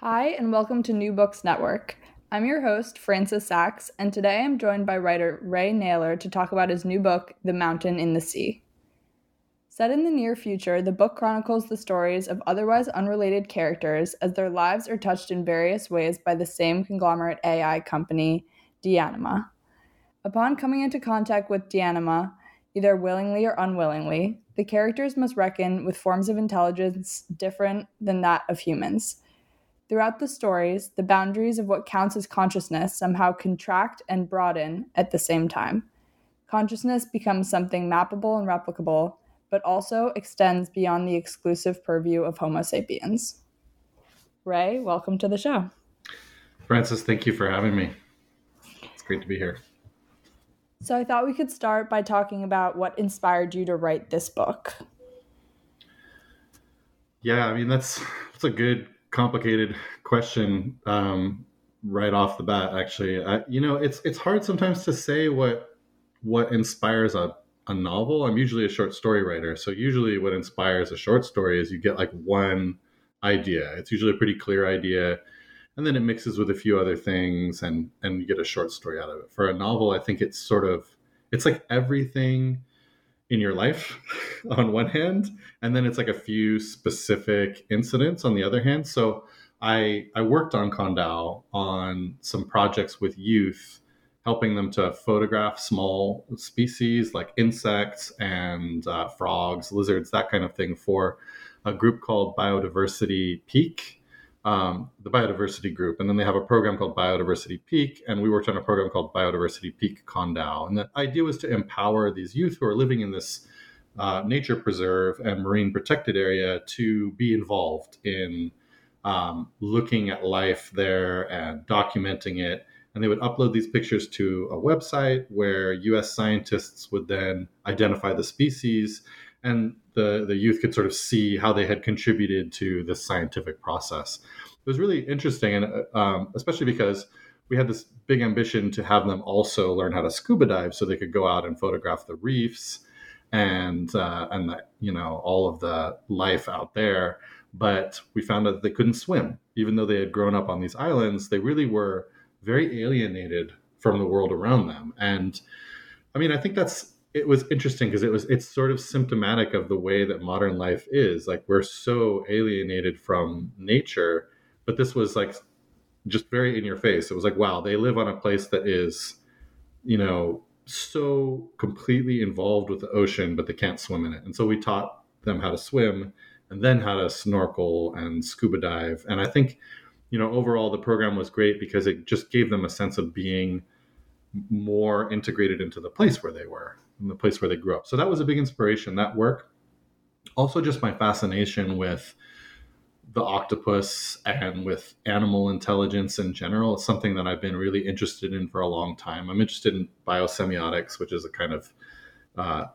Hi, and welcome to New Books Network. I'm your host, Frances Sachs, and today I'm joined by writer Ray Nayler to talk about his new book, The Mountain in the Sea. Set in the near future, the book chronicles the stories of otherwise unrelated characters as their lives are touched in various ways by the same conglomerate AI company, DIANIMA. Upon coming into contact with DIANIMA, either willingly or unwillingly, the characters must reckon with forms of intelligence different than that of humans. Throughout the stories, the boundaries of what counts as consciousness somehow contract and broaden at the same time. Consciousness becomes something mappable and replicable, but also extends beyond the exclusive purview of Homo sapiens. Ray, welcome to the show. Frances, thank you for having me. It's great to be here. So I thought we could start by talking about what inspired you to write this book. Yeah, I mean, that's a good complicated question right off the bat. Actually, it's hard sometimes to say what inspires a novel. I'm usually a short story writer, so usually what inspires a short story is you get like one idea. It's usually a pretty clear idea, and then it mixes with a few other things, and you get a short story out of it. For a novel, I think it's like everything in your life on one hand, and then it's like a few specific incidents on the other hand. So I worked on Con Dao on some projects with youth, helping them to photograph small species like insects and frogs, lizards, that kind of thing, for a group called Biodiversity Peak, the biodiversity group. And then they have a program called Biodiversity Peak, and we worked on a program called Biodiversity Peak Con Dao. And the idea was to empower these youth who are living in this nature preserve and marine protected area to be involved in looking at life there and documenting it. And they would upload these pictures to a website where US scientists would then identify the species, and the youth could sort of see how they had contributed to this scientific process. It was really interesting, and especially because we had this big ambition to have them also learn how to scuba dive so they could go out and photograph the reefs and all of the life out there. But we found out that they couldn't swim. Even though they had grown up on these islands, they really were very alienated from the world around them. And I mean, I think it was interesting because it's sort of symptomatic of the way that modern life is. Like, we're so alienated from nature, but this was like just very in your face. It was like, wow, they live on a place that is, so completely involved with the ocean, but they can't swim in it. And so we taught them how to swim and then how to snorkel and scuba dive. And I think, overall the program was great because it just gave them a sense of being more integrated into the place where they were, in the place where they grew up. So that was a big inspiration, that work. Also just my fascination with the octopus and with animal intelligence in general. It's something that I've been really interested in for a long time. I'm interested in biosemiotics, which is a kind of,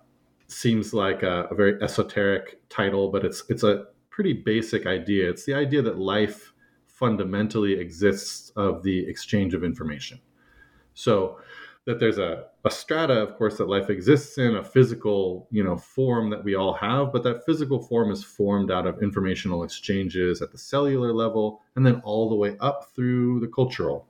seems like a very esoteric title, but it's a pretty basic idea. It's the idea that life fundamentally exists of the exchange of information. So that there's a strata, of course, that life exists in, a physical, form that we all have, but that physical form is formed out of informational exchanges at the cellular level, and then all the way up through the cultural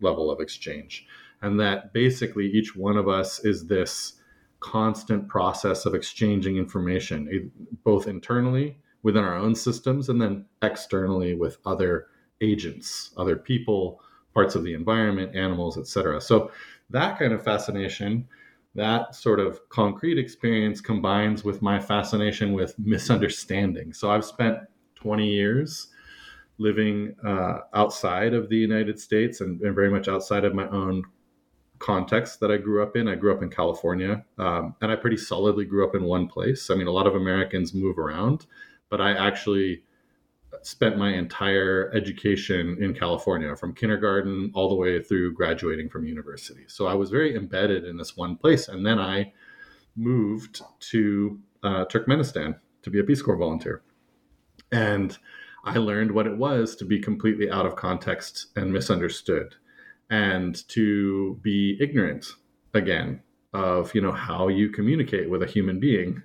level of exchange. And that basically each one of us is this constant process of exchanging information, both internally within our own systems, and then externally with other agents, other people, parts of the environment, animals, etc. So that kind of fascination, that sort of concrete experience, combines with my fascination with misunderstanding. So I've spent 20 years living outside of the United States and very much outside of my own context that I grew up in. I grew up in California, and I pretty solidly grew up in one place. I mean, a lot of Americans move around, but I actually spent my entire education in California, from kindergarten all the way through graduating from university. So I was very embedded in this one place. And then I moved to Turkmenistan to be a Peace Corps volunteer. And I learned what it was to be completely out of context and misunderstood, and to be ignorant again of, you know, how you communicate with a human being,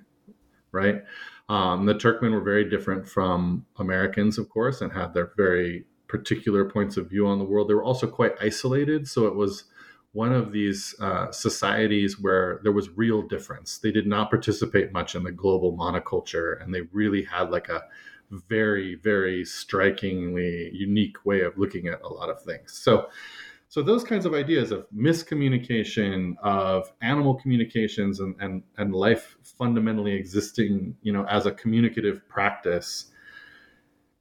right? The Turkmen were very different from Americans, of course, and had their very particular points of view on the world. They were also quite isolated. So it was one of these societies where there was real difference. They did not participate much in the global monoculture, and they really had like a very, very strikingly unique way of looking at a lot of things. So those kinds of ideas of miscommunication, of animal communications, and life fundamentally existing, you know, as a communicative practice.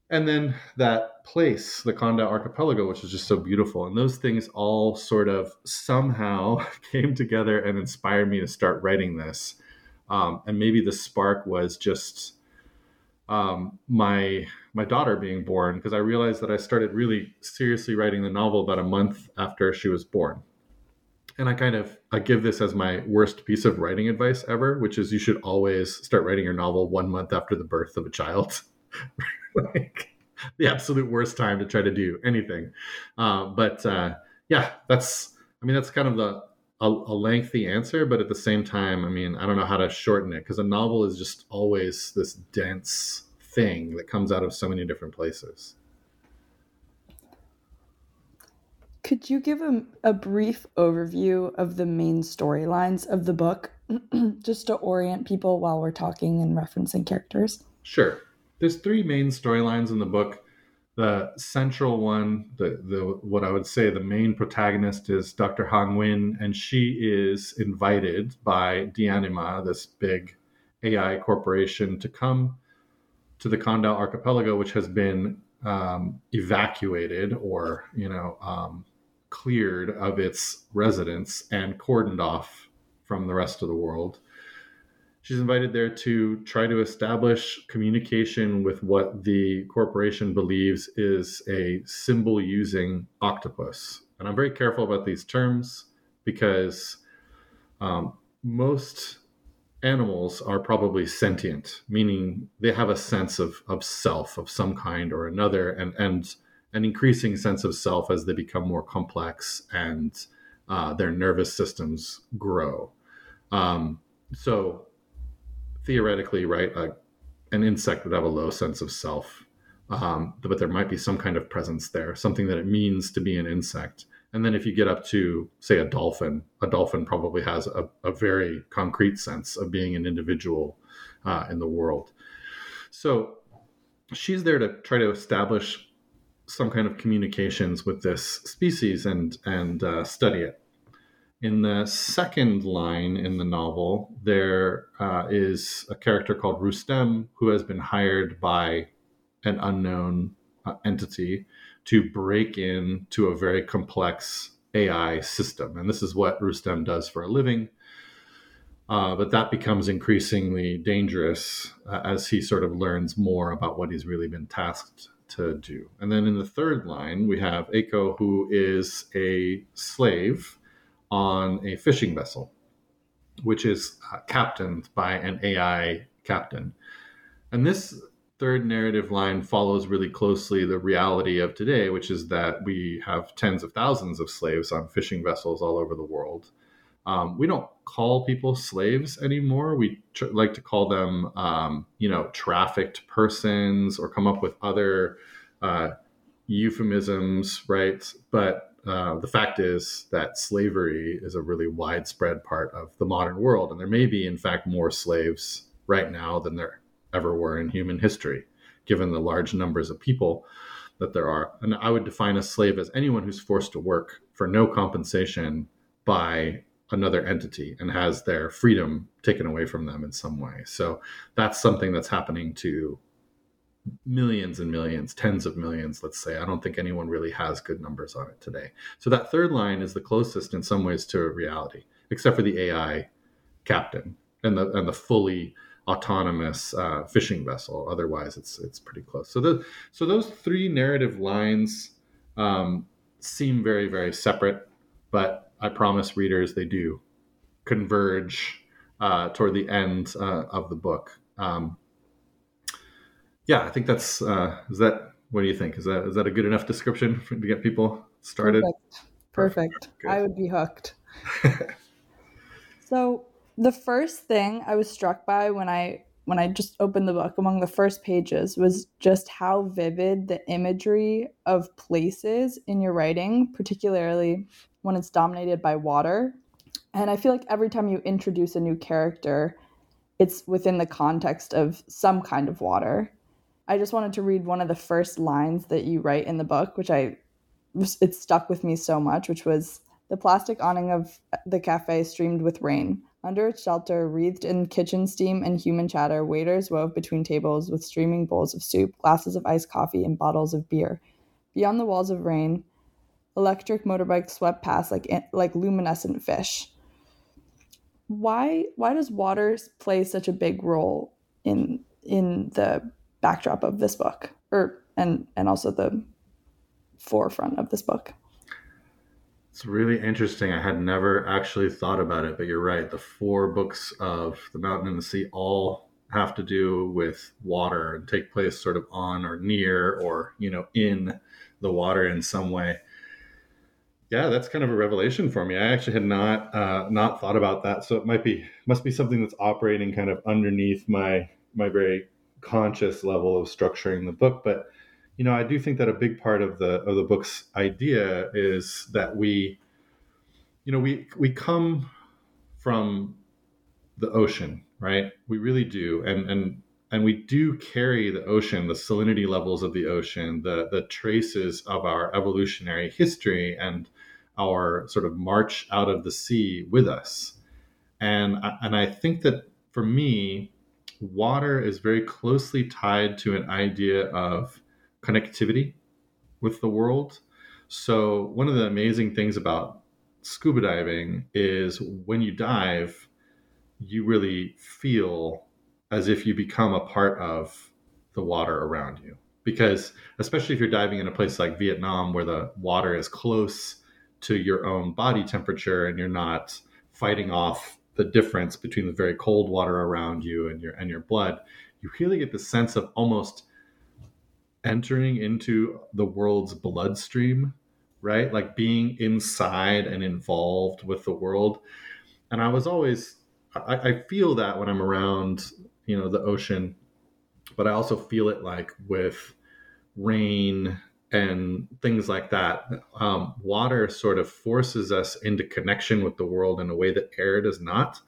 And then that place, the Con Dao Archipelago, which is just so beautiful. And those things all sort of somehow came together and inspired me to start writing this. And maybe the spark was just my daughter being born, because I realized that I started really seriously writing the novel about a month after she was born. And I give this as my worst piece of writing advice ever, which is you should always start writing your novel 1 month after the birth of a child. Like the absolute worst time to try to do anything. That's kind of a lengthy answer, but at the same time, I mean, I don't know how to shorten it, because a novel is just always this dense thing that comes out of so many different places. Could you give a brief overview of the main storylines of the book, just to orient people while we're talking and referencing characters? Sure. There's three main storylines in the book. The central one, what I would say the main protagonist, is Dr. Ha Nguyen, and she is invited by DIANIMA, this big AI corporation, to come to the Con Dao Archipelago, which has been evacuated or, you know, cleared of its residents and cordoned off from the rest of the world. She's invited there to try to establish communication with what the corporation believes is a symbol-using octopus. And I'm very careful about these terms because most animals are probably sentient, meaning they have a sense of self of some kind or another, and an increasing sense of self as they become more complex and their nervous systems grow. So theoretically, right, an insect would have a low sense of self, but there might be some kind of presence there, something that it means to be an insect. And then if you get up to, say, a dolphin probably has a very concrete sense of being an individual in the world. So she's there to try to establish some kind of communications with this species and study it. In the second line in the novel, there is a character called Rustem, who has been hired by an unknown entity to break into a very complex AI system. And this is what Rustem does for a living. But that becomes increasingly dangerous as he sort of learns more about what he's really been tasked to do. And then in the third line, we have Eiko, who is a slave on a fishing vessel, which is captained by an AI captain. And this third narrative line follows really closely the reality of today, which is that we have tens of thousands of slaves on fishing vessels all over the world. We don't call people slaves anymore. We like to call them, trafficked persons, or come up with other euphemisms, right? But the fact is that slavery is a really widespread part of the modern world. And there may be, in fact, more slaves right now than there ever were in human history, given the large numbers of people that there are. And I would define a slave as anyone who's forced to work for no compensation by another entity and has their freedom taken away from them in some way. So that's something that's happening to millions and millions, tens of millions, let's say. I don't think anyone really has good numbers on it today. So that third line is the closest in some ways to reality, except for the AI captain and the fully autonomous fishing vessel. Otherwise, it's pretty close. So those three narrative lines seem very, very separate, but I promise readers they do converge toward the end of the book. I think that's is that. What do you think? Is that a good enough description to get people started? Perfect. I would be hooked. So the first thing I was struck by when I just opened the book, among the first pages, was just how vivid the imagery of places in your writing, particularly when it's dominated by water. And I feel like every time you introduce a new character, it's within the context of some kind of water. I just wanted to read one of the first lines that you write in the book, it stuck with me so much, which was, "The plastic awning of the cafe streamed with rain. Under its shelter, wreathed in kitchen steam and human chatter, waiters wove between tables with streaming bowls of soup, glasses of iced coffee, and bottles of beer. Beyond the walls of rain, electric motorbikes swept past like luminescent fish." Why does water play such a big role in the backdrop of this book, and also the forefront of this book? It's really interesting. I had never actually thought about it, but you're right. The four books of The Mountain in the Sea all have to do with water and take place sort of on or near or, in the water in some way. Yeah, that's kind of a revelation for me. I actually had not thought about that. So it must be something that's operating kind of underneath my very conscious level of structuring the book. But I do think that a big part of the book's idea is that we come from the ocean, right? We really do, and we do carry the ocean, the salinity levels of the ocean, the traces of our evolutionary history and our sort of march out of the sea with us. And I think that for me, water is very closely tied to an idea of connectivity with the world. So one of the amazing things about scuba diving is when you dive, you really feel as if you become a part of the water around you. Because especially if you're diving in a place like Vietnam, where the water is close to your own body temperature and you're not fighting off the difference between the very cold water around you and your blood, you really get the sense of almost entering into the world's bloodstream, right? Like being inside and involved with the world. And I was always, I feel that when I'm around, the ocean, but I also feel it like with rain and things like that. Water sort of forces us into connection with the world in a way that air does not.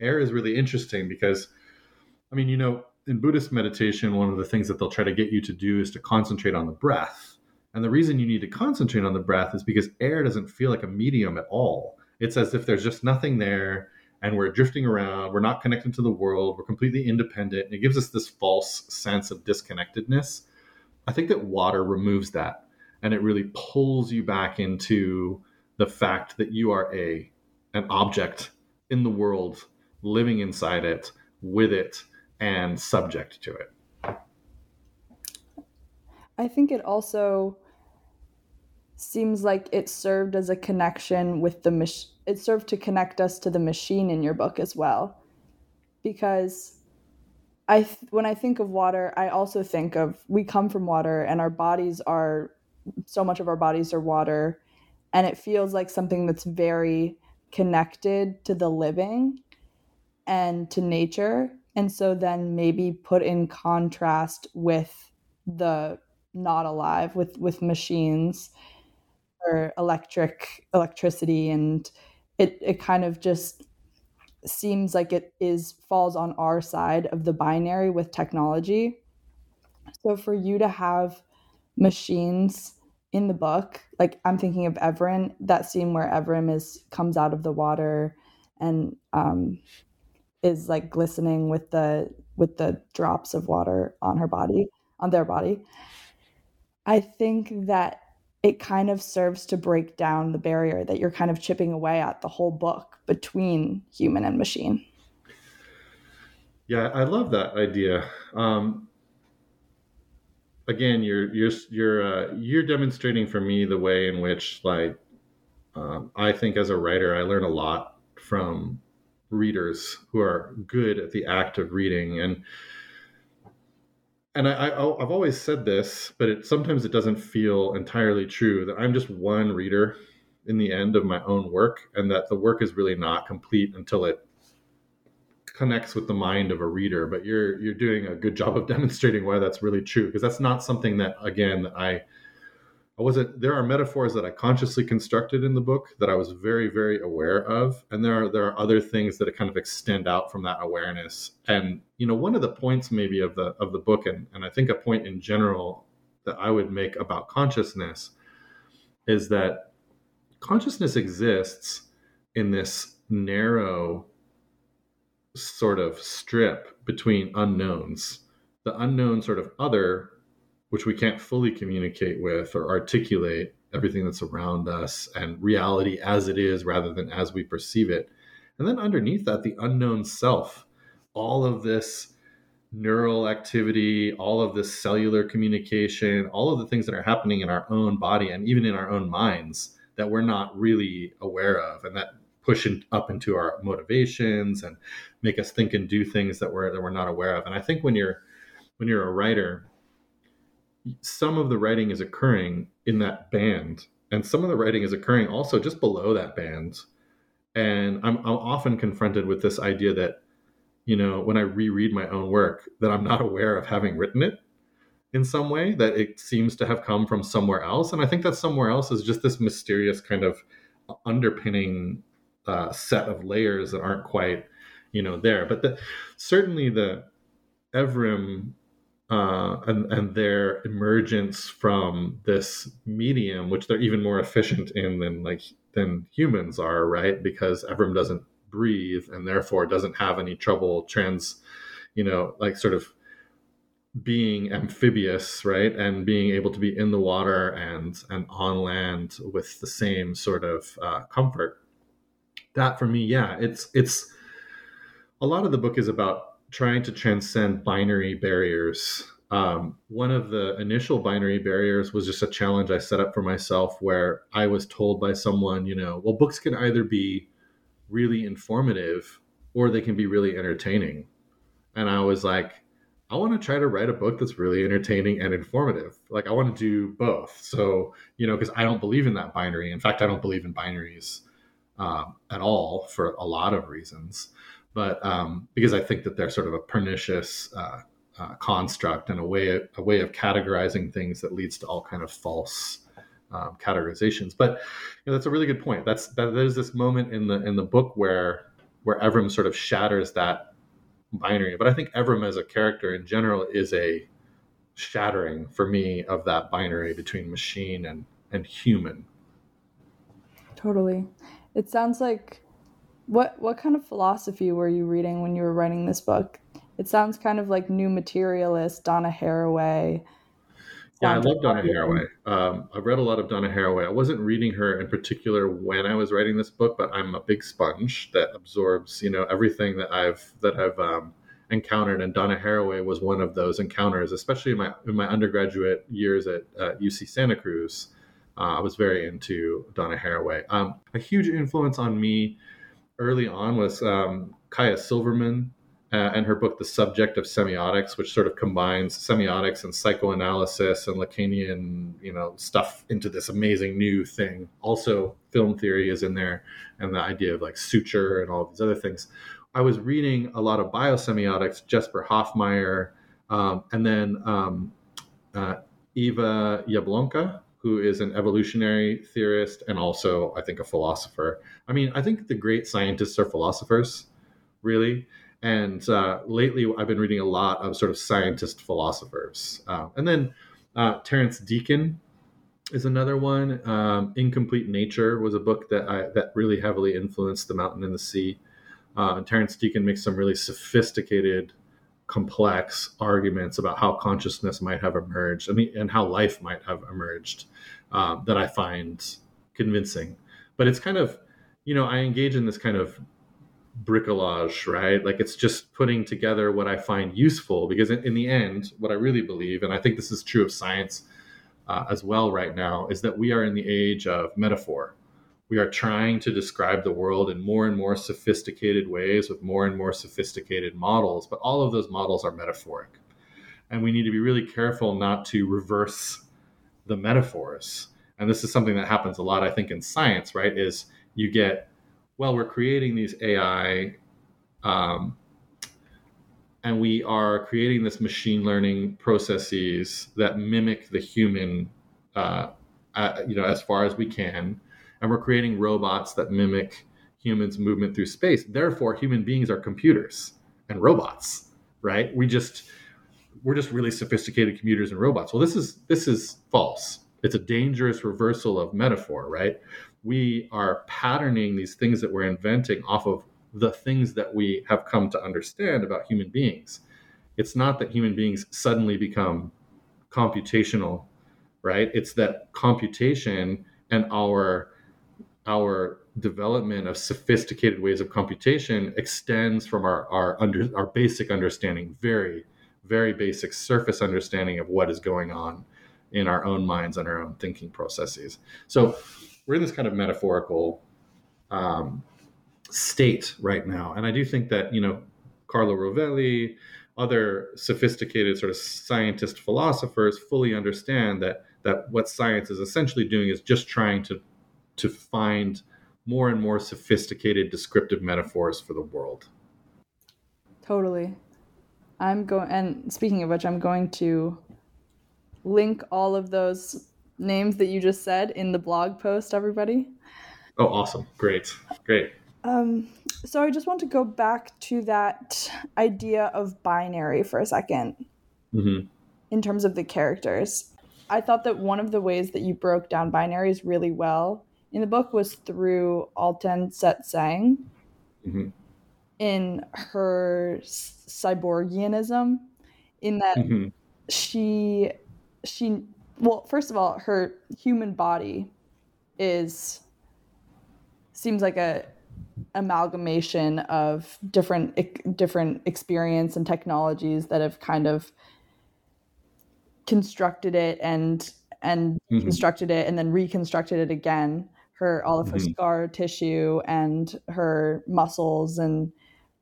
Air is really interesting because, in Buddhist meditation, one of the things that they'll try to get you to do is to concentrate on the breath. And the reason you need to concentrate on the breath is because air doesn't feel like a medium at all. It's as if there's just nothing there and we're drifting around. We're not connected to the world. We're completely independent. It gives us this false sense of disconnectedness. I think that water removes that, and it really pulls you back into the fact that you are an object in the world, living inside it, with it, and subject to it. I think it also seems like it served as a connection with it served to connect us to the machine in your book as well, because when I think of water, I also think of, we come from water and so much of our bodies are water, and it feels like something that's very connected to the living and to nature. And so then maybe put in contrast with the not alive, with machines or electricity. And it kind of just seems like it falls on our side of the binary with technology. So for you to have machines in the book, like I'm thinking of Evrim, that scene where Evrim comes out of the water and is like glistening with the drops of water on their body. I think that it kind of serves to break down the barrier that you're kind of chipping away at the whole book between human and machine. Yeah, I love that idea. Again, you're demonstrating for me the way in which, like, I think as a writer, I learn a lot from readers who are good at the act of reading. And I've always said this, but sometimes it doesn't feel entirely true, that I'm just one reader in the end of my own work, and that the work is really not complete until it connects with the mind of a reader. But you're doing a good job of demonstrating why that's really true, because that's not something that, again, I wasn't. There are metaphors that I consciously constructed in the book that I was very, very aware of, and there are other things that kind of extend out from that awareness. And one of the points maybe of the book, and I think a point in general that I would make about consciousness, is that consciousness exists in this narrow sort of strip between unknowns, the unknown sort of other, which we can't fully communicate with or articulate, everything that's around us, and reality as it is rather than as we perceive it. And then underneath that, the unknown self, all of this neural activity, all of this cellular communication, all of the things that are happening in our own body and even in our own minds that we're not really aware of, and that push up into our motivations and make us think and do things that we're not aware of. And I think when you're a writer, some of the writing is occurring in that band, and some of the writing is occurring also just below that band. And I'm often confronted with this idea that, when I reread my own work, that I'm not aware of having written it in some way, that it seems to have come from somewhere else. And I think that somewhere else is just this mysterious kind of underpinning set of layers that aren't quite, there. But certainly the Evrim and their emergence from this medium, which they're even more efficient in than humans are, right? Because Evrim doesn't breathe and therefore doesn't have any trouble sort of being amphibious, right? And being able to be in the water and on land with the same sort of comfort. That for me, yeah, it's a lot of the book is about trying to transcend binary barriers. One of the initial binary barriers was just a challenge I set up for myself, where I was told by someone, well, books can either be really informative or they can be really entertaining. And I was like, I want to try to write a book that's really entertaining and informative. Like, I want to do both. So, because I don't believe in that binary. In fact, I don't believe in binaries at all, for a lot of reasons. But because I think that they're sort of a pernicious construct and a way of categorizing things that leads to all kind of false categorizations. But that's a really good point. There's this moment in the book where Evrim sort of shatters that binary. But I think Evrim as a character in general is a shattering for me of that binary between machine and human. Totally. It sounds like, what kind of philosophy were you reading when you were writing this book? It sounds kind of like new materialist, Donna Haraway. Yeah, I love Donna Haraway. I've read a lot of Donna Haraway. I wasn't reading her in particular when I was writing this book, but I'm a big sponge that absorbs, everything that I've encountered. And Donna Haraway was one of those encounters, especially in my undergraduate years at UC Santa Cruz. I was very into Donna Haraway. A huge influence on me early on was Kaja Silverman and her book, The Subject of Semiotics, which sort of combines semiotics and psychoanalysis and Lacanian, stuff into this amazing new thing. Also, film theory is in there, and the idea of like suture and all these other things. I was reading a lot of biosemiotics, Jesper Hoffmeyer, and then Eva Jablonka, who is an evolutionary theorist and also, I think, a philosopher. I mean, I think the great scientists are philosophers, really. And lately, I've been reading a lot of sort of scientist philosophers. And then Terence Deacon is another one. Incomplete Nature was a book that really heavily influenced The Mountain in the Sea. And Terence Deacon makes some really sophisticated, complex arguments about how consciousness might have emerged and how life might have emerged that I find convincing. But it's kind of, I engage in this kind of bricolage, right? Like, it's just putting together what I find useful, because in the end, what I really believe, and I think this is true of science as well right now, is that we are in the age of metaphor. We are trying to describe the world in more and more sophisticated ways with more and more sophisticated models, but all of those models are metaphoric. And we need to be really careful not to reverse the metaphors. And this is something that happens a lot, I think, in science, right? Is you get, well, we're creating these AI, and we are creating this machine learning processes that mimic the human, as far as we can. And we're creating robots that mimic humans' movement through space. Therefore, human beings are computers and robots, right? We're just really sophisticated computers and robots. Well, this is false. It's a dangerous reversal of metaphor, right? We are patterning these things that we're inventing off of the things that we have come to understand about human beings. It's not that human beings suddenly become computational, right? It's that computation and our development of sophisticated ways of computation extends from our basic understanding, very, very basic surface understanding of what is going on in our own minds and our own thinking processes. So we're in this kind of metaphorical state right now. And I do think that, Carlo Rovelli, other sophisticated sort of scientist philosophers fully understand that what science is essentially doing is just trying to find more and more sophisticated descriptive metaphors for the world. Totally. And speaking of which, I'm going to link all of those names that you just said in the blog post, everybody. Oh, awesome. Great. So I just want to go back to that idea of binary for a second, mm-hmm. in terms of the characters. I thought that one of the ways that you broke down binaries really well in the book was through Altantsetseg, mm-hmm. in her cyborgianism, in that mm-hmm. she well, first of all, her human body seems like a amalgamation of different experience and technologies that have kind of constructed it and mm-hmm. constructed it and then reconstructed it again. All of her mm-hmm. scar tissue and her muscles and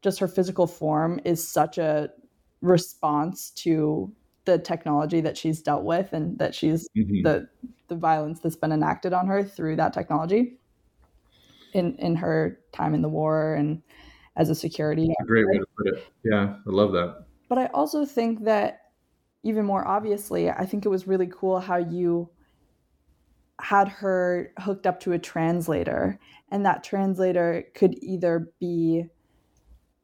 just her physical form is such a response to the technology that she's dealt with and that she's mm-hmm. the violence that's been enacted on her through that technology in her time in the war and as a security. That's a great way to put it. Yeah, I love that. But I also think that, even more obviously, I think it was really cool how you had her hooked up to a translator, and that translator could either be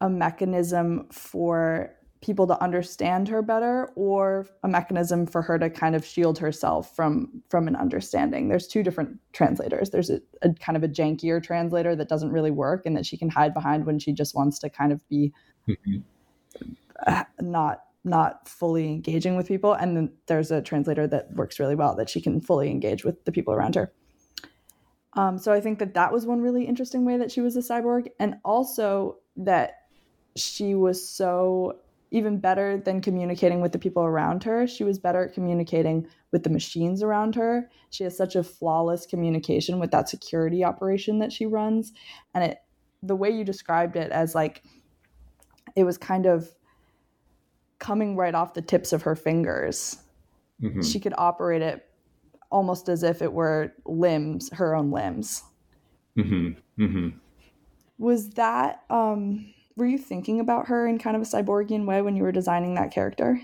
a mechanism for people to understand her better or a mechanism for her to kind of shield herself from an understanding. There's two different translators. There's a kind of a jankier translator that doesn't really work and that she can hide behind when she just wants to kind of be not fully engaging with people. And then there's a translator that works really well, that she can fully engage with the people around her. So I think that was one really interesting way that she was a cyborg. And also that she was so, even better than communicating with the people around her, she was better at communicating with the machines around her. She has such a flawless communication with that security operation that she runs. And the way you described it as like, it was kind of coming right off the tips of her fingers. Mm-hmm. She could operate it almost as if it were her own limbs. Mm-hmm. Mm-hmm. Was that, were you thinking about her in kind of a cyborgian way when you were designing that character?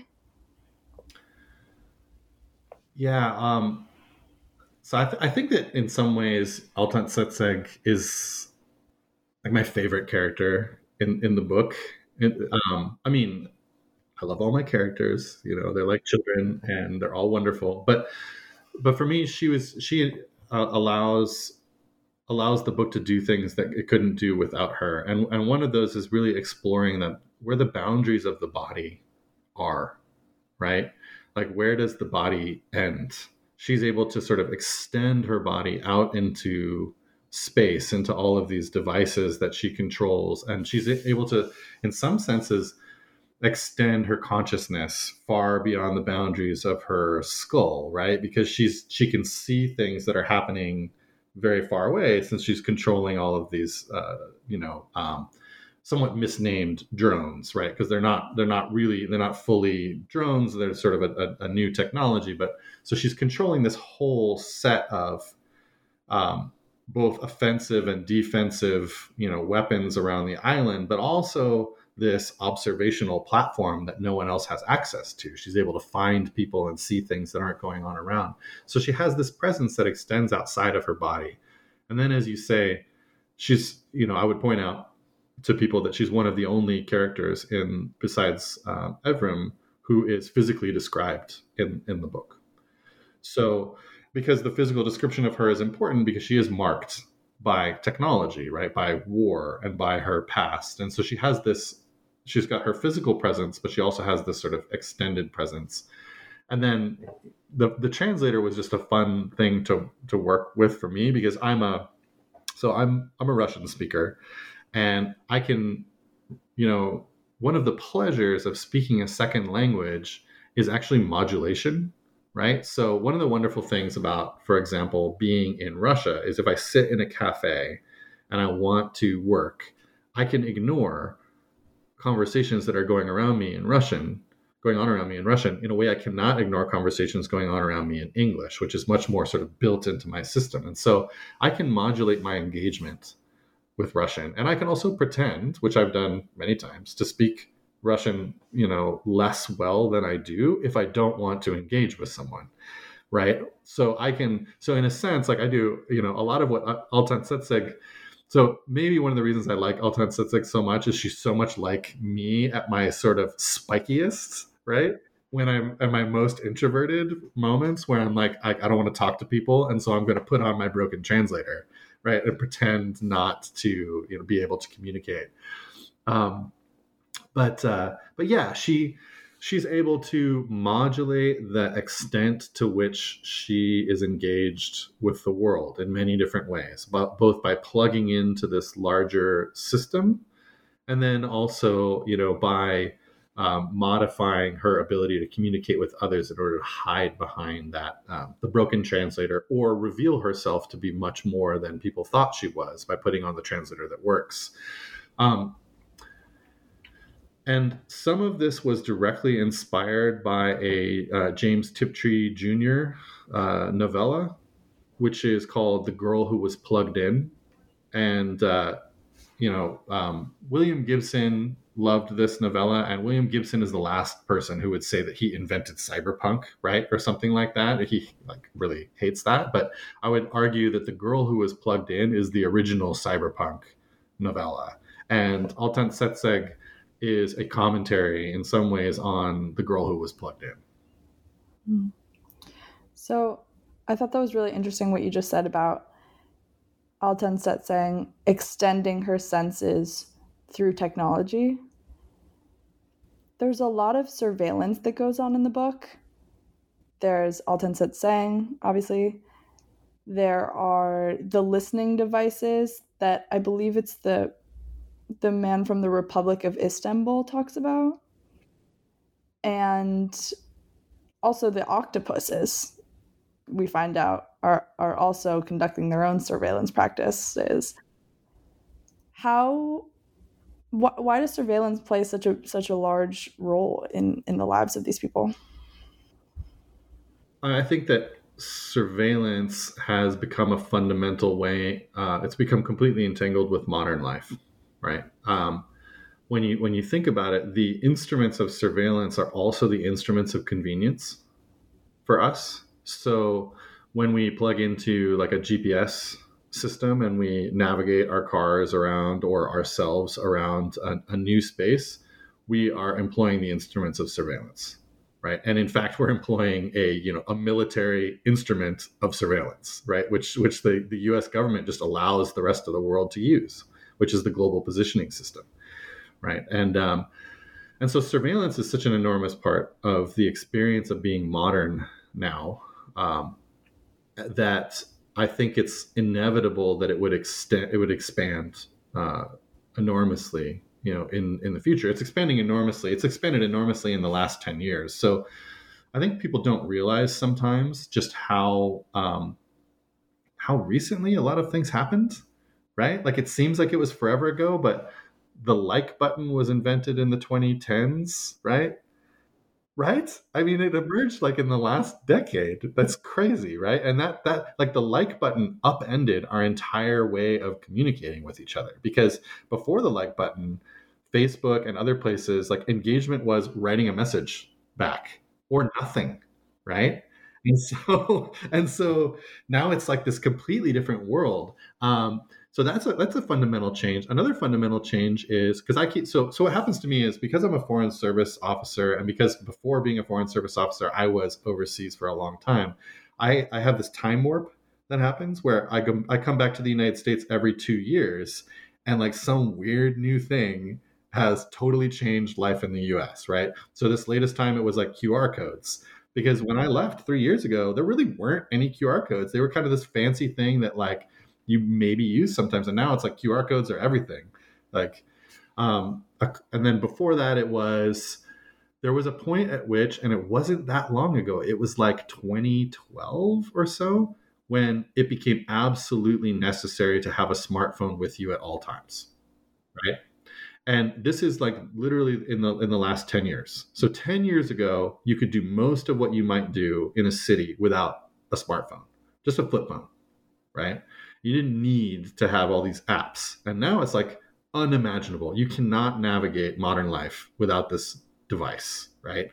Yeah. So I think that in some ways, Altantsetseg is like my favorite character in the book. I love all my characters, they're like children and they're all wonderful. But for me, she allows the book to do things that it couldn't do without her. And one of those is really exploring where the boundaries of the body are, right? Like, where does the body end? She's able to sort of extend her body out into space into all of these devices that she controls. And she's able to, in some senses, extend her consciousness far beyond the boundaries of her skull, right? Because she can see things that are happening very far away, since she's controlling all of these, somewhat misnamed drones, right? Because they're not fully drones. They're sort of a new technology, but so she's controlling this whole set of both offensive and defensive, weapons around the island, but also this observational platform that no one else has access to. She's able to find people and see things that aren't going on around. So she has this presence that extends outside of her body. And then, as you say, she's, I would point out to people that she's one of the only characters besides Evrim, who is physically described in the book. So, because the physical description of her is important, because she is marked by technology, right? By war and by her past. And so she has this, she's got her physical presence, but she also has this sort of extended presence. And then the translator was just a fun thing to work with for me, because I'm a Russian speaker, and I can, one of the pleasures of speaking a second language is actually modulation, right? So one of the wonderful things about, for example, being in Russia is if I sit in a cafe and I want to work, I can ignore conversations that are going on around me in Russian in a way I cannot ignore conversations going on around me in English, which is much more sort of built into my system. And so I can modulate my engagement with Russian. And I can also pretend, which I've done many times, to speak Russian, less well than I do if I don't want to engage with someone, right? So so in a sense, like I do, a lot of what Altantsetseg. So maybe one of the reasons I like Altantsetseg so much is she's so much like me at my sort of spikiest, right? When I'm at my most introverted moments, where I'm like, I don't want to talk to people. And so I'm going to put on my broken translator, right? And pretend not to, be able to communicate. But yeah, she's able to modulate the extent to which she is engaged with the world in many different ways, but both by plugging into this larger system, and then also, by modifying her ability to communicate with others in order to hide behind that, the broken translator, or reveal herself to be much more than people thought she was by putting on the translator that works. And some of this was directly inspired by a James Tiptree Jr. Novella, which is called The Girl Who Was Plugged In. And, William Gibson loved this novella. And William Gibson is the last person who would say that he invented cyberpunk, right? Or something like that. He really hates that. But I would argue that The Girl Who Was Plugged In is the original cyberpunk novella. And Altantsetseg is a commentary in some ways on The Girl Who Was Plugged In. So I thought that was really interesting what you just said about Altantsetseg extending her senses through technology. There's a lot of surveillance that goes on in the book. There's Altantsetseg, obviously. There are the listening devices that I believe it's the man from the Republic of Istanbul talks about, and also the octopuses, we find out, are also conducting their own surveillance practices. Why does surveillance play such a large role in the lives of these people? I think that surveillance has become a fundamental way. It's become completely entangled with modern life. Right. When you think about it, the instruments of surveillance are also the instruments of convenience for us. So when we plug into like a GPS system and we navigate our cars around or ourselves around a new space, we are employing the instruments of surveillance. Right. And in fact, we're employing a military instrument of surveillance. Right. Which the US government just allows the rest of the world to use, which is the global positioning system, right? And so surveillance is such an enormous part of the experience of being modern now, that I think it's inevitable that it would expand enormously, you know, in the future. It's expanding enormously. It's expanded enormously in the last 10 years. So I think people don't realize sometimes just how recently a lot of things happened, right? Like it seems like it was forever ago, but the like button was invented in the 2010s, right? Right? I mean, it emerged like in the last decade. That's crazy, right? And that like the like button upended our entire way of communicating with each other, because before the like button, Facebook and other places, like engagement was writing a message back or nothing, right? And so now it's like this completely different world. So that's a fundamental change. Another fundamental change is because what happens to me is, because I'm a foreign service officer, and because before being a foreign service officer, I was overseas for a long time. I have this time warp that happens where I come back to the United States every 2 years, and like some weird new thing has totally changed life in the US, right? So this latest time it was like QR codes. Because when I left 3 years ago, there really weren't any QR codes. They were kind of this fancy thing that like you maybe use sometimes. And now it's like QR codes are everything. Like, and then before that, there was a point at which, and it wasn't that long ago, it was like 2012 or so, when it became absolutely necessary to have a smartphone with you at all times, right? And this is like literally in the last 10 years. So 10 years ago, you could do most of what you might do in a city without a smartphone, just a flip phone, right? You didn't need to have all these apps. And now it's like unimaginable. You cannot navigate modern life without this device, right?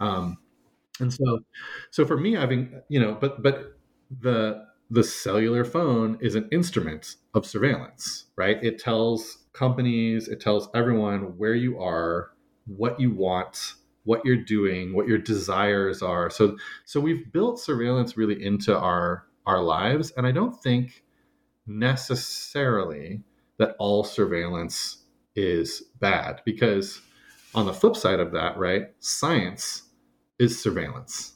And so for me, but the cellular phone is an instrument of surveillance, right? It tells companies, it tells everyone where you are, what you want, what you're doing, what your desires are. So we've built surveillance really into our lives. And I don't think necessarily that all surveillance is bad, because on the flip side of that, right, science is surveillance,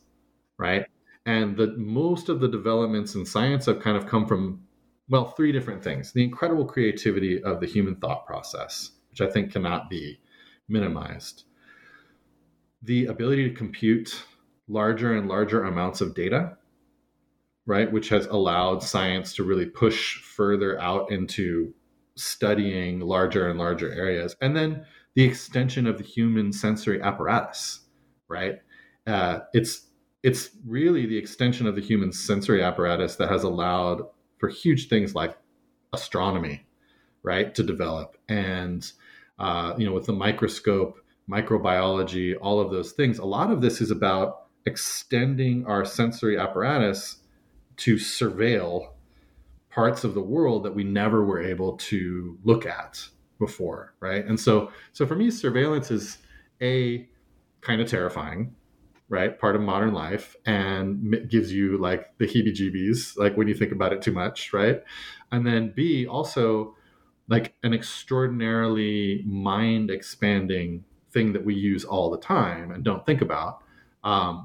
right? And most of the developments in science have kind of come from, well, three different things. The incredible creativity of the human thought process, which I think cannot be minimized. The ability to compute larger and larger amounts of data, right, which has allowed science to really push further out into studying larger and larger areas. And then the extension of the human sensory apparatus, right? It's really the extension of the human sensory apparatus that has allowed for huge things like astronomy, right, to develop. And, with the microscope, microbiology, all of those things, a lot of this is about extending our sensory apparatus to surveil parts of the world that we never were able to look at before, right? And so for me, surveillance is kind of terrifying, right? Part of modern life, and gives you like the heebie-jeebies, like when you think about it too much, right? And then B, also like an extraordinarily mind-expanding thing that we use all the time and don't think about,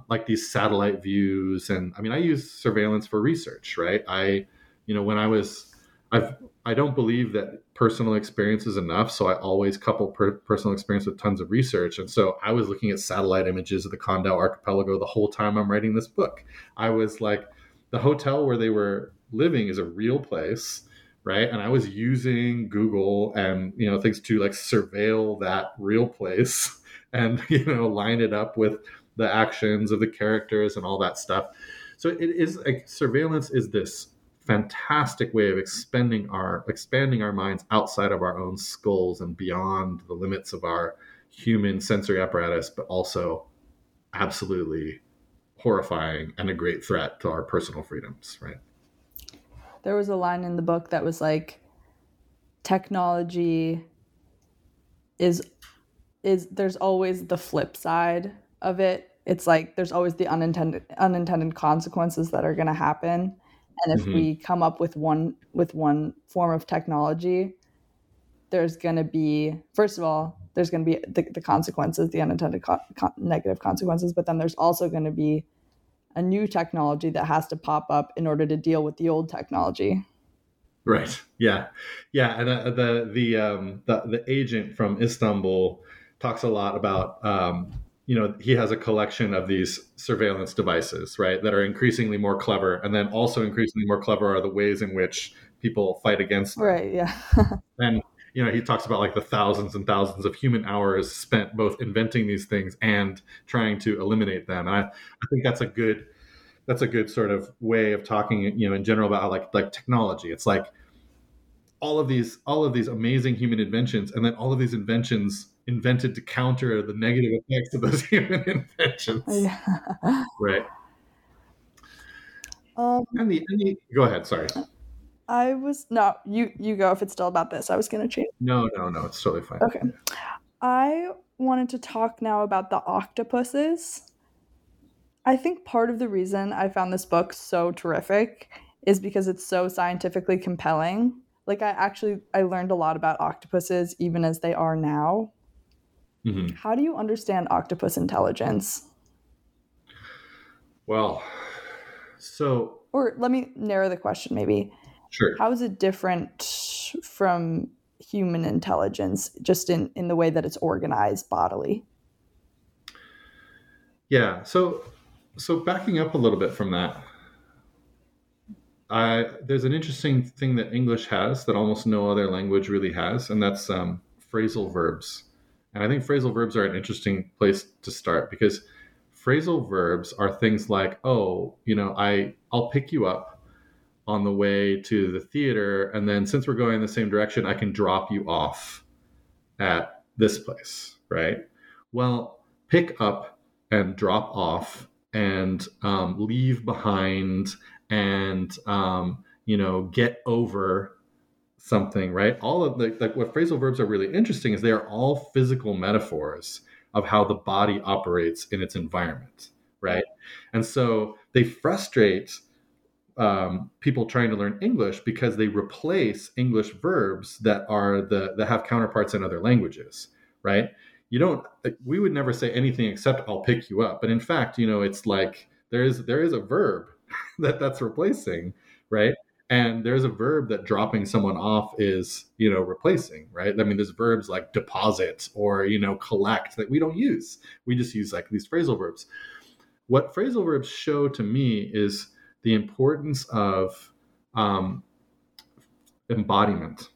like these satellite views. And I mean, I use surveillance for research, right? I don't believe that personal experience is enough. So I always couple personal experience with tons of research. And so I was looking at satellite images of the Con Dao Archipelago the whole time I'm writing this book. I was like, the hotel where they were living is a real place, right? And I was using Google and, things to like surveil that real place and, line it up with the actions of the characters and all that stuff. So it is like surveillance is this fantastic way of expanding our minds outside of our own skulls and beyond the limits of our human sensory apparatus, but also absolutely horrifying and a great threat to our personal freedoms, right? There was a line in the book that was like, technology is there's always the flip side of it. It's like there's always the unintended consequences that are going to happen. And if we come up with one form of technology, there's going to be, first of all, there's going to be the consequences, the unintended negative consequences, but then there's also going to be a new technology that has to pop up in order to deal with the old technology. Right. Yeah. Yeah. And the agent from Istanbul talks a lot about, he has a collection of these surveillance devices, right, that are increasingly more clever. And then also increasingly more clever are the ways in which people fight against them. Right. Yeah. And, he talks about like the thousands and thousands of human hours spent both inventing these things and trying to eliminate them. And I think that's a good sort of way of talking, in general about like technology. It's like all of these amazing human inventions, and then all of these inventions invented to counter the negative effects of those human inventions. Yeah. Right. Go ahead. Sorry. You go if it's still about this. I was going to change. No. It's totally fine. Okay. I wanted to talk now about the octopuses. I think part of the reason I found this book so terrific is because it's so scientifically compelling. Like I learned a lot about octopuses even as they are now. Mm-hmm. How do you understand octopus intelligence? Well, so... Or let me narrow the question maybe. Sure. How is it different from human intelligence just in the way that it's organized bodily? Yeah. So backing up a little bit from that, there's an interesting thing that English has that almost no other language really has, and that's phrasal verbs. And I think phrasal verbs are an interesting place to start, because phrasal verbs are things like, I'll pick you up on the way to the theater, and then since we're going in the same direction, I can drop you off at this place, right? Well, pick up and drop off and leave behind and, get over something, right? All of what phrasal verbs are really interesting is they are all physical metaphors of how the body operates in its environment, right? And so they frustrate people trying to learn English because they replace English verbs that are that have counterparts in other languages, right? We would never say anything except I'll pick you up. But in fact, it's like there is a verb that's replacing, right? And there's a verb that dropping someone off is, replacing, right? I mean, there's verbs like deposit or, collect that we don't use. We just use like these phrasal verbs. What phrasal verbs show to me is the importance of embodiment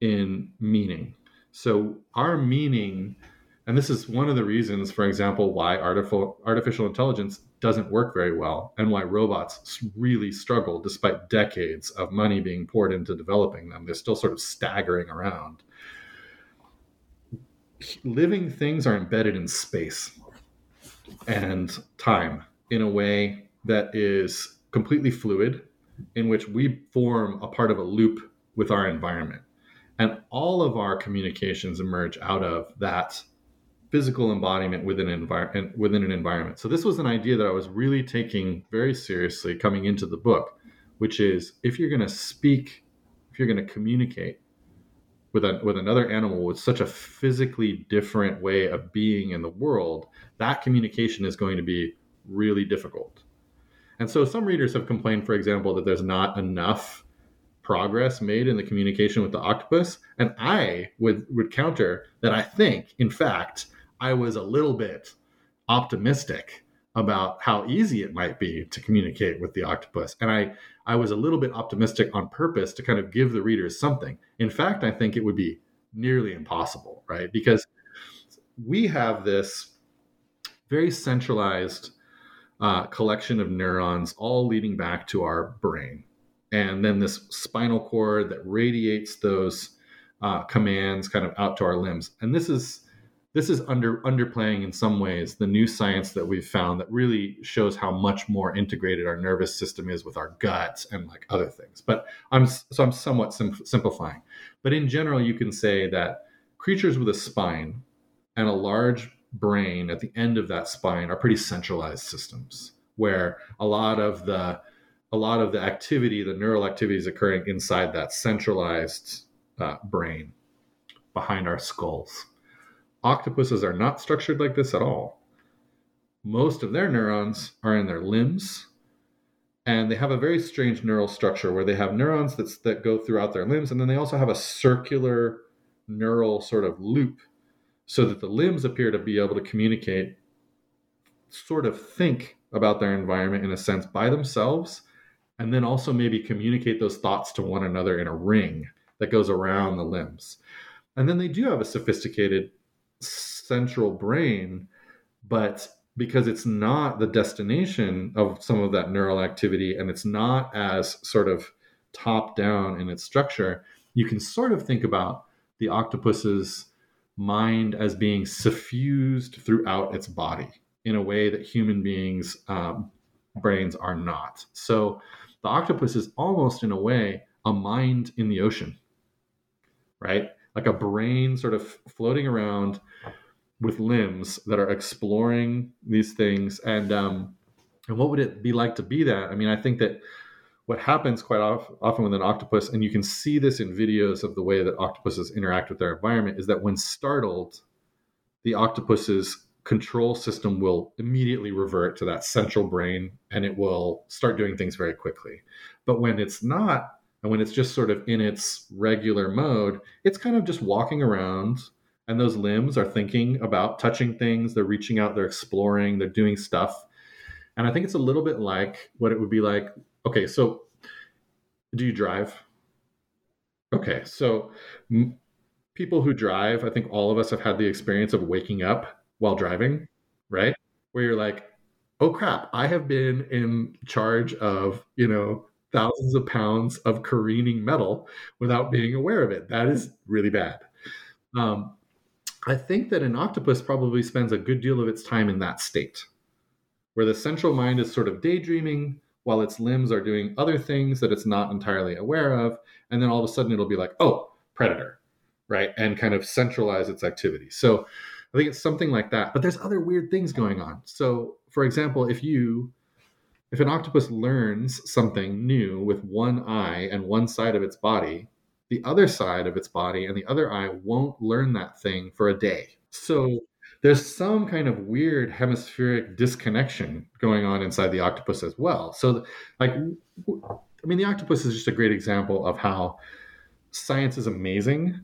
in meaning. So our meaning, and this is one of the reasons, for example, why artificial intelligence doesn't work very well and why robots really struggle despite decades of money being poured into developing them. They're still sort of staggering around. Living things are embedded in space and time in a way that is completely fluid, in which we form a part of a loop with our environment. And all of our communications emerge out of that physical embodiment within an environment. So this was an idea that I was really taking very seriously coming into the book, which is if you're going to speak, if you're going to communicate with another animal with such a physically different way of being in the world, that communication is going to be really difficult. And so some readers have complained, for example, that there's not enough progress made in the communication with the octopus. And I would counter that I think, in fact, I was a little bit optimistic about how easy it might be to communicate with the octopus. And I was a little bit optimistic on purpose to kind of give the readers something. In fact, I think it would be nearly impossible, right? Because we have this very centralized collection of neurons all leading back to our brain. And then this spinal cord that radiates those commands kind of out to our limbs. And this is underplaying in some ways the new science that we've found that really shows how much more integrated our nervous system is with our gut and like other things. But I'm somewhat simplifying. But in general, you can say that creatures with a spine and a large brain at the end of that spine are pretty centralized systems where a lot of the activity, the neural activity is occurring inside that centralized brain behind our skulls. Octopuses are not structured like this at all. most of their neurons are in their limbs, and they have a very strange neural structure where they have neurons that go throughout their limbs, and then they also have a circular neural sort of loop so that the limbs appear to be able to communicate, sort of think about their environment in a sense by themselves, and then also maybe communicate those thoughts to one another in a ring that goes around the limbs. And then they do have a sophisticated central brain, but because it's not the destination of some of that neural activity and it's not as sort of top down in its structure, you can sort of think about the octopus's mind as being suffused throughout its body in a way that human beings' brains are not. So the octopus is almost, in a way, a mind in the ocean, right? Like a brain sort of floating around with limbs that are exploring these things. And what would it be like to be that? I mean, I think that what happens quite often with an octopus, and you can see this in videos of the way that octopuses interact with their environment, is that when startled, the octopus's control system will immediately revert to that central brain and it will start doing things very quickly. But when it's not, and when it's just sort of in its regular mode, it's kind of just walking around, and those limbs are thinking about touching things, they're reaching out, they're exploring, they're doing stuff. And I think it's a little bit like what it would be like. Okay, so do you drive? Okay, so people who drive, I think all of us have had the experience of waking up while driving, right? Where you're like, oh crap, I have been in charge of, thousands of pounds of careening metal without being aware of it. That is really bad. I think that an octopus probably spends a good deal of its time in that state, where the central mind is sort of daydreaming while its limbs are doing other things that it's not entirely aware of. And then all of a sudden it'll be like, oh, predator, right? And kind of centralize its activity. So I think it's something like that, but there's other weird things going on. So for example, if an octopus learns something new with one eye and one side of its body, the other side of its body and the other eye won't learn that thing for a day. So there's some kind of weird hemispheric disconnection going on inside the octopus as well. So the octopus is just a great example of how science is amazing,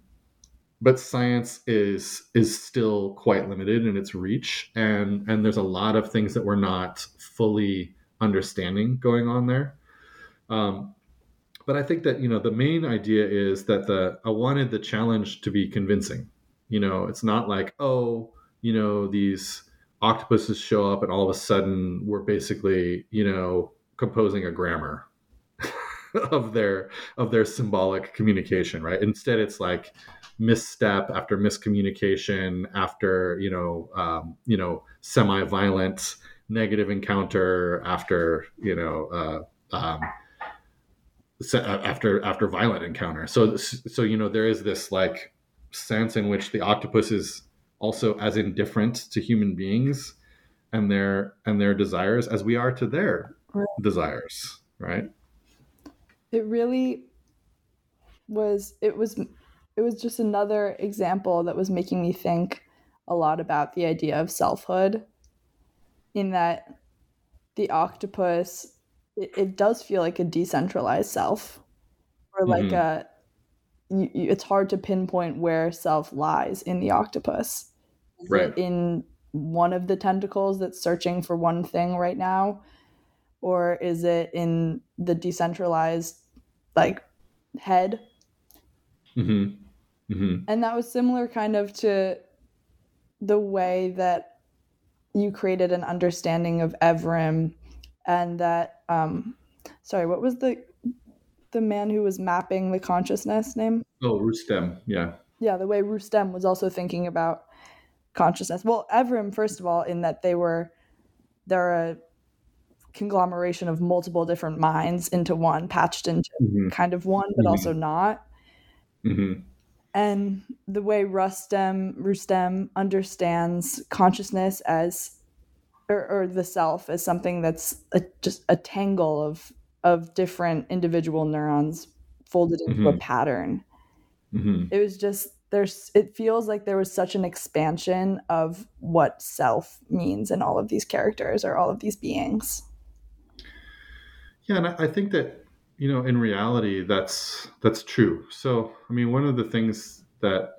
but science is still quite limited in its reach. And there's a lot of things that we're not fully understanding going on there. But I think that, the main idea is that I wanted the challenge to be convincing. It's not like, these octopuses show up and all of a sudden we're basically, composing a grammar of their symbolic communication, right? Instead, it's like misstep after miscommunication after, semi-violent negative encounter after, after violent encounter. So, there is this like sense in which the octopus is also as indifferent to human beings and their desires as we are to their desires. Right. It really was, it was just another example that was making me think a lot about the idea of selfhood, in that the octopus, it does feel like a decentralized self, or like it's hard to pinpoint where self lies in the octopus. Is right. It in one of the tentacles that's searching for one thing right now? Or is it in the decentralized head? Mm-hmm. Mm-hmm. And that was similar kind of to the way that you created an understanding of Evrim, and that what was the man who was mapping the consciousness name? Oh, Rustem. Yeah, the way Rustem was also thinking about consciousness. Well, Evrim, first of all, in that they're a conglomeration of multiple different minds into one, patched into kind of one, but also not. Mm-hmm. And the way Rustem understands consciousness as, or the self as something that's just a tangle of different individual neurons folded into a pattern. Mm-hmm. It was just it feels like there was such an expansion of what self means in all of these characters or all of these beings. Yeah, and I think that, you know, in reality, that's true. So, I mean, one of the things that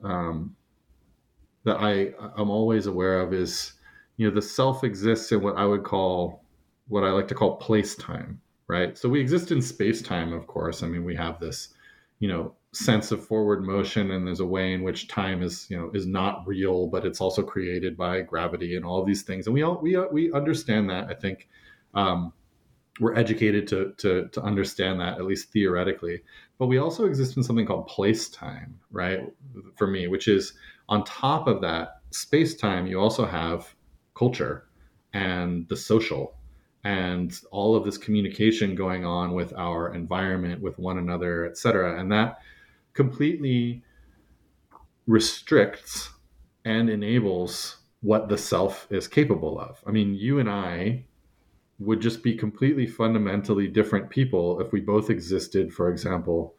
that I'm always aware of is, you know, the self exists in what I like to call place time, right? So we exist in space time, of course. I mean, we have this, you know, sense of forward motion, and there's a way in which time is, you know, is not real, but it's also created by gravity and all these things. And we understand that. I think we're educated to understand that, at least theoretically. But we also exist in something called place time, right? For me, which is on top of that space time, you also have culture and the social and all of this communication going on with our environment, with one another, et cetera. And that completely restricts and enables what the self is capable of. I mean, you and I would just be completely fundamentally different people if we both existed, for example,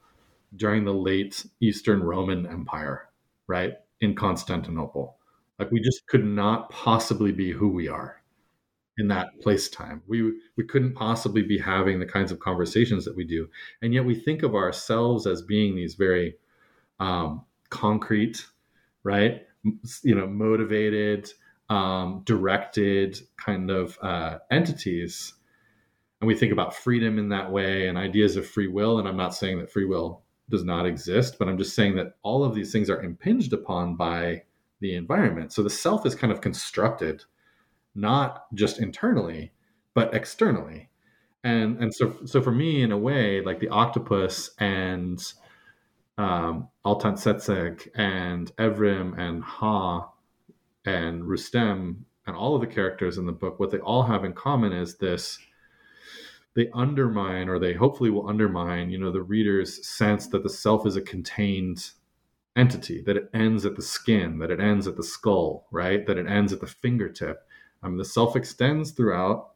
during the late Eastern Roman Empire, right? In Constantinople. Like, we just could not possibly be who we are in that place time. We couldn't possibly be having the kinds of conversations that we do. And yet we think of ourselves as being these very concrete, right? You know, motivated, directed kind of entities. And we think about freedom in that way and ideas of free will. And I'm not saying that free will does not exist, but I'm just saying that all of these things are impinged upon by the environment. So the self is kind of constructed not just internally, but externally. And so for me, in a way, like the octopus and Altantsetseg and Evrim and Ha and Rustem and all of the characters in the book, what they all have in common is this: they undermine, or they hopefully will undermine, you know, the reader's sense that the self is a contained entity, that it ends at the skin, that it ends at the skull, right? That it ends at the fingertip. The self extends throughout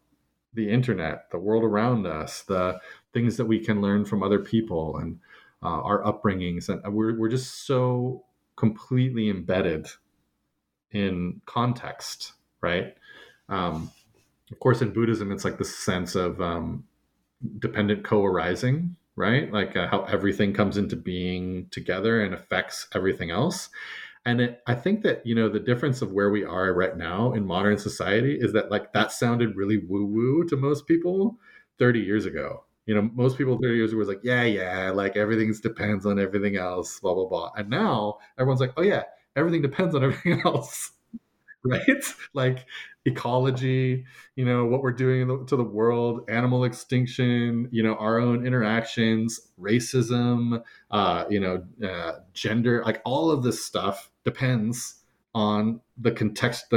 the internet, the world around us, the things that we can learn from other people and our upbringings. And we're just so completely embedded in context, right? Of course, in Buddhism, it's like this sense of dependent co-arising, right? Like how everything comes into being together and affects everything else. And I think that, you know, the difference of where we are right now in modern society is that, like, that sounded really woo-woo to most people 30 years ago. You know, most people 30 years ago was like, yeah, like everything depends on everything else, blah, blah, blah. And now everyone's like, oh yeah, everything depends on everything else, right? Like ecology, you know, what we're doing to the world, animal extinction, you know, our own interactions, racism, gender, like all of this stuff depends on the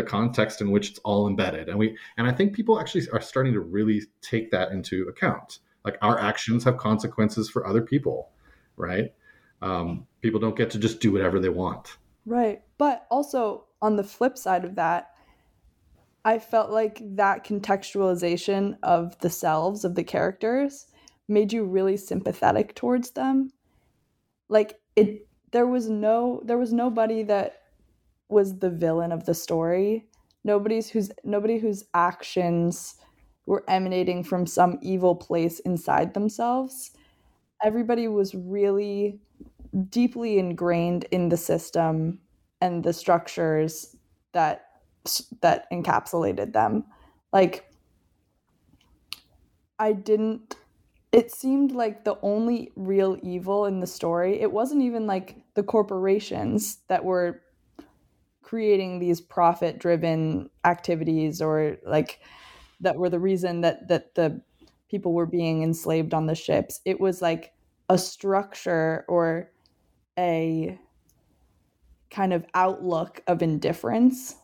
context in which it's all embedded. And I think people actually are starting to really take that into account. Like, our actions have consequences for other people, right? People don't get to just do whatever they want. Right. But also on the flip side of that, I felt like that contextualization of the selves, of the characters, made you really sympathetic towards them. Like, there was nobody that was the villain of the story. Nobody whose actions were emanating from some evil place inside themselves. Everybody was really deeply ingrained in the system and the structures that encapsulated them. Like, it seemed like the only real evil in the story, it wasn't even like the corporations that were creating these profit-driven activities, or like that were the reason that the people were being enslaved on the ships. It was like a structure or a kind of outlook of indifference.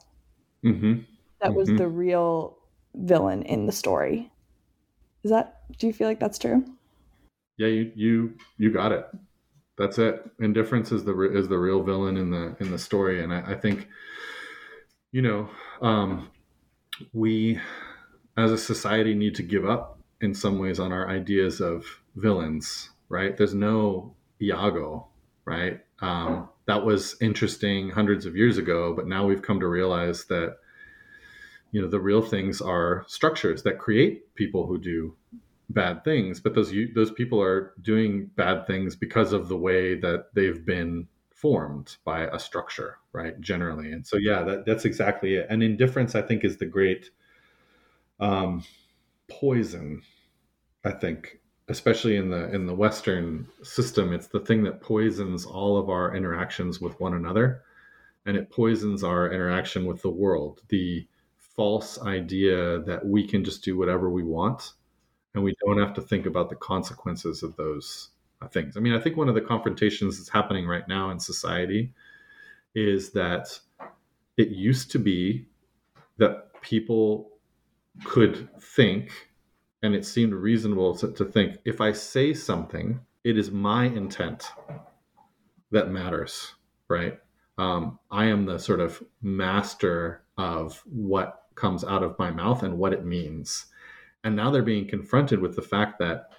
Mm-hmm. That was the real villain in the story. Do you feel like that's true? Yeah, you got it. That's it. Indifference is the real villain in the story. And I think, you know, we as a society need to give up in some ways on our ideas of villains, right? There's no Iago right? That was interesting hundreds of years ago, but now we've come to realize that, you know, the real things are structures that create people who do bad things, but those people are doing bad things because of the way that they've been formed by a structure, right? Generally. And so, yeah, that's exactly it. And indifference, I think, is the great poison, I think, especially in the Western system. It's the thing that poisons all of our interactions with one another, and it poisons our interaction with the world. The false idea that we can just do whatever we want and we don't have to think about the consequences of those things. I mean, I think one of the confrontations that's happening right now in society is that it used to be that people could think, and it seemed reasonable to think, if I say something, it is my intent that matters, right? I am the sort of master of what comes out of my mouth and what it means. And now they're being confronted with the fact that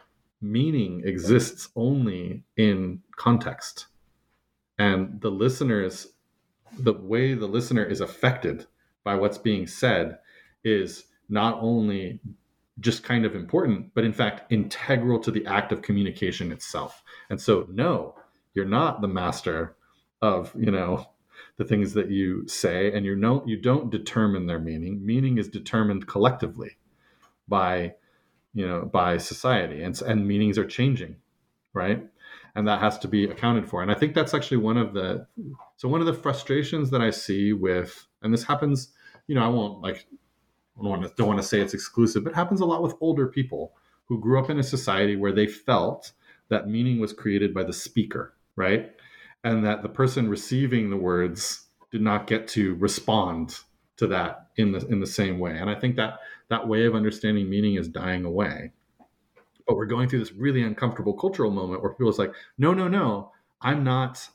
meaning exists only in context. And the way the listener is affected by what's being said is not only just kind of important, but in fact, integral to the act of communication itself. And so, no, you're not the master of, you know, the things that you say, and you don't determine their meaning. Meaning is determined collectively by society, and meanings are changing, right? And that has to be accounted for. And I think that's actually one of the frustrations that I see with, and this happens, you know, I don't want to say it's exclusive, but it happens a lot with older people who grew up in a society where they felt that meaning was created by the speaker, right? And that the person receiving the words did not get to respond to that in the same way. And I think that way of understanding meaning is dying away. But we're going through this really uncomfortable cultural moment where people are like, no, I'm not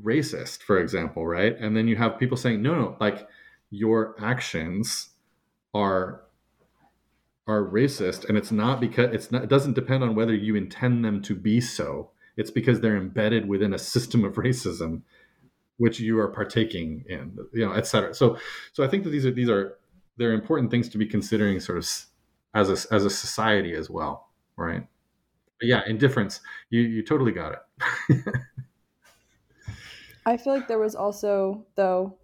racist, for example, right? And then you have people saying, no, like, your actions are racist, and it's not because it doesn't depend on whether you intend them to be so. It's because they're embedded within a system of racism which you are partaking in, you know, et cetera. So I think that they're important things to be considering sort of as a society as well, right? But yeah, indifference, you totally got it. I feel like there was also, though,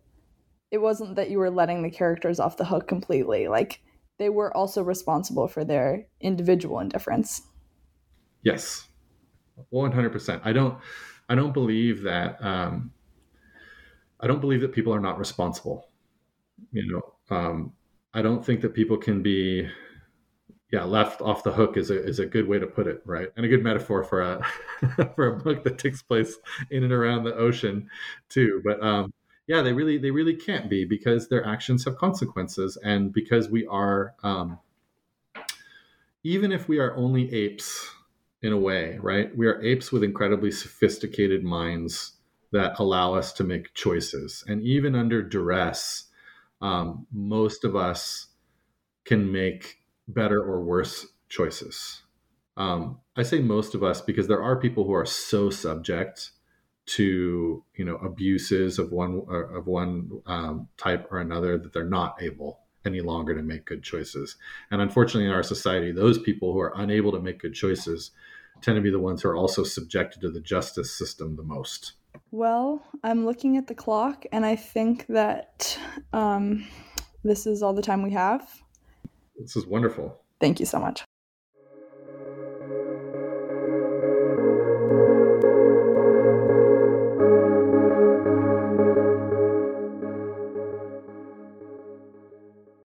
it wasn't that you were letting the characters off the hook completely. Like, they were also responsible for their individual indifference. Yes, 100%. I don't believe that. I don't believe that people are not responsible. You know, I don't think that people can be, left off the hook is a good way to put it, right? And a good metaphor for a for a book that takes place in and around the ocean, too. But yeah, they really can't be, because their actions have consequences, and because we are, even if we are only apes in a way, right? We are apes with incredibly sophisticated minds that allow us to make choices. And even under duress, most of us can make better or worse choices. I say most of us because there are people who are so subject to, you know, abuses of one type or another that they're not able any longer to make good choices. And unfortunately, in our society, those people who are unable to make good choices tend to be the ones who are also subjected to the justice system the most. Well, I'm looking at the clock, and I think that this is all the time we have. This is wonderful. Thank you so much.